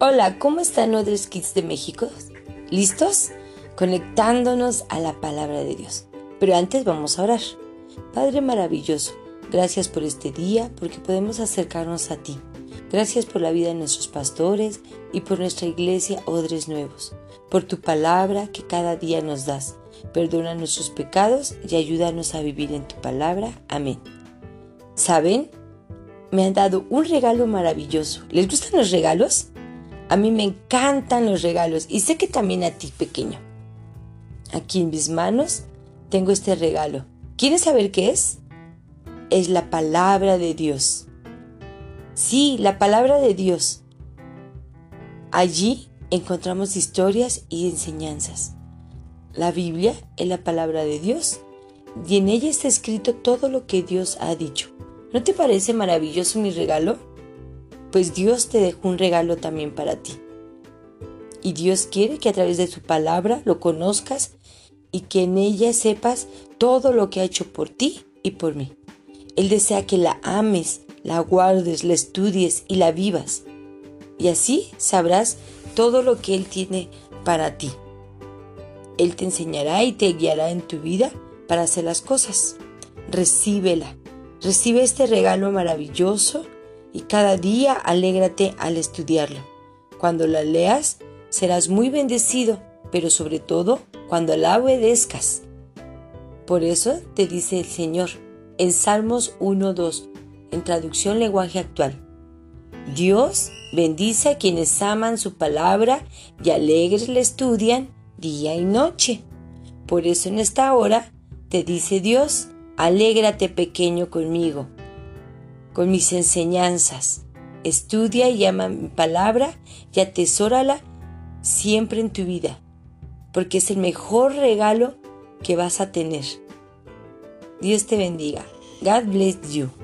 Hola, ¿cómo están Odres Kids de México? ¿Listos? Conectándonos a la palabra de Dios. Pero antes vamos a orar. Padre maravilloso, gracias por este día, porque podemos acercarnos a ti. Gracias por la vida de nuestros pastores y por nuestra iglesia Odres Nuevos, por tu palabra que cada día nos das. Perdona nuestros pecados y ayúdanos a vivir en tu palabra. Amén. ¿Saben? Me han dado un regalo maravilloso. ¿Les gustan los regalos? A mí me encantan los regalos y sé que también a ti, pequeño. Aquí en mis manos tengo este regalo. ¿Quieres saber qué es? Es la palabra de Dios. Sí, la palabra de Dios. Allí encontramos historias y enseñanzas. La Biblia es la palabra de Dios y en ella está escrito todo lo que Dios ha dicho. ¿No te parece maravilloso mi regalo? Pues Dios te dejó un regalo también para ti. Y Dios quiere que a través de su palabra lo conozcas y que en ella sepas todo lo que ha hecho por ti y por mí. Él desea que la ames, la guardes, la estudies y la vivas. Y así sabrás todo lo que Él tiene para ti. Él te enseñará y te guiará en tu vida para hacer las cosas. Recíbela. Recibe este regalo maravilloso y cada día alégrate al estudiarlo. Cuando la leas, serás muy bendecido, pero sobre todo cuando la obedezcas. Por eso te dice el Señor en Salmos 1:2. En traducción lenguaje actual. Dios bendice a quienes aman su palabra y alegres la estudian día y noche. Por eso en esta hora te dice Dios, alégrate pequeño conmigo, con mis enseñanzas. Estudia y ama mi palabra y atesórala siempre en tu vida, porque es el mejor regalo que vas a tener. Dios te bendiga. God bless you.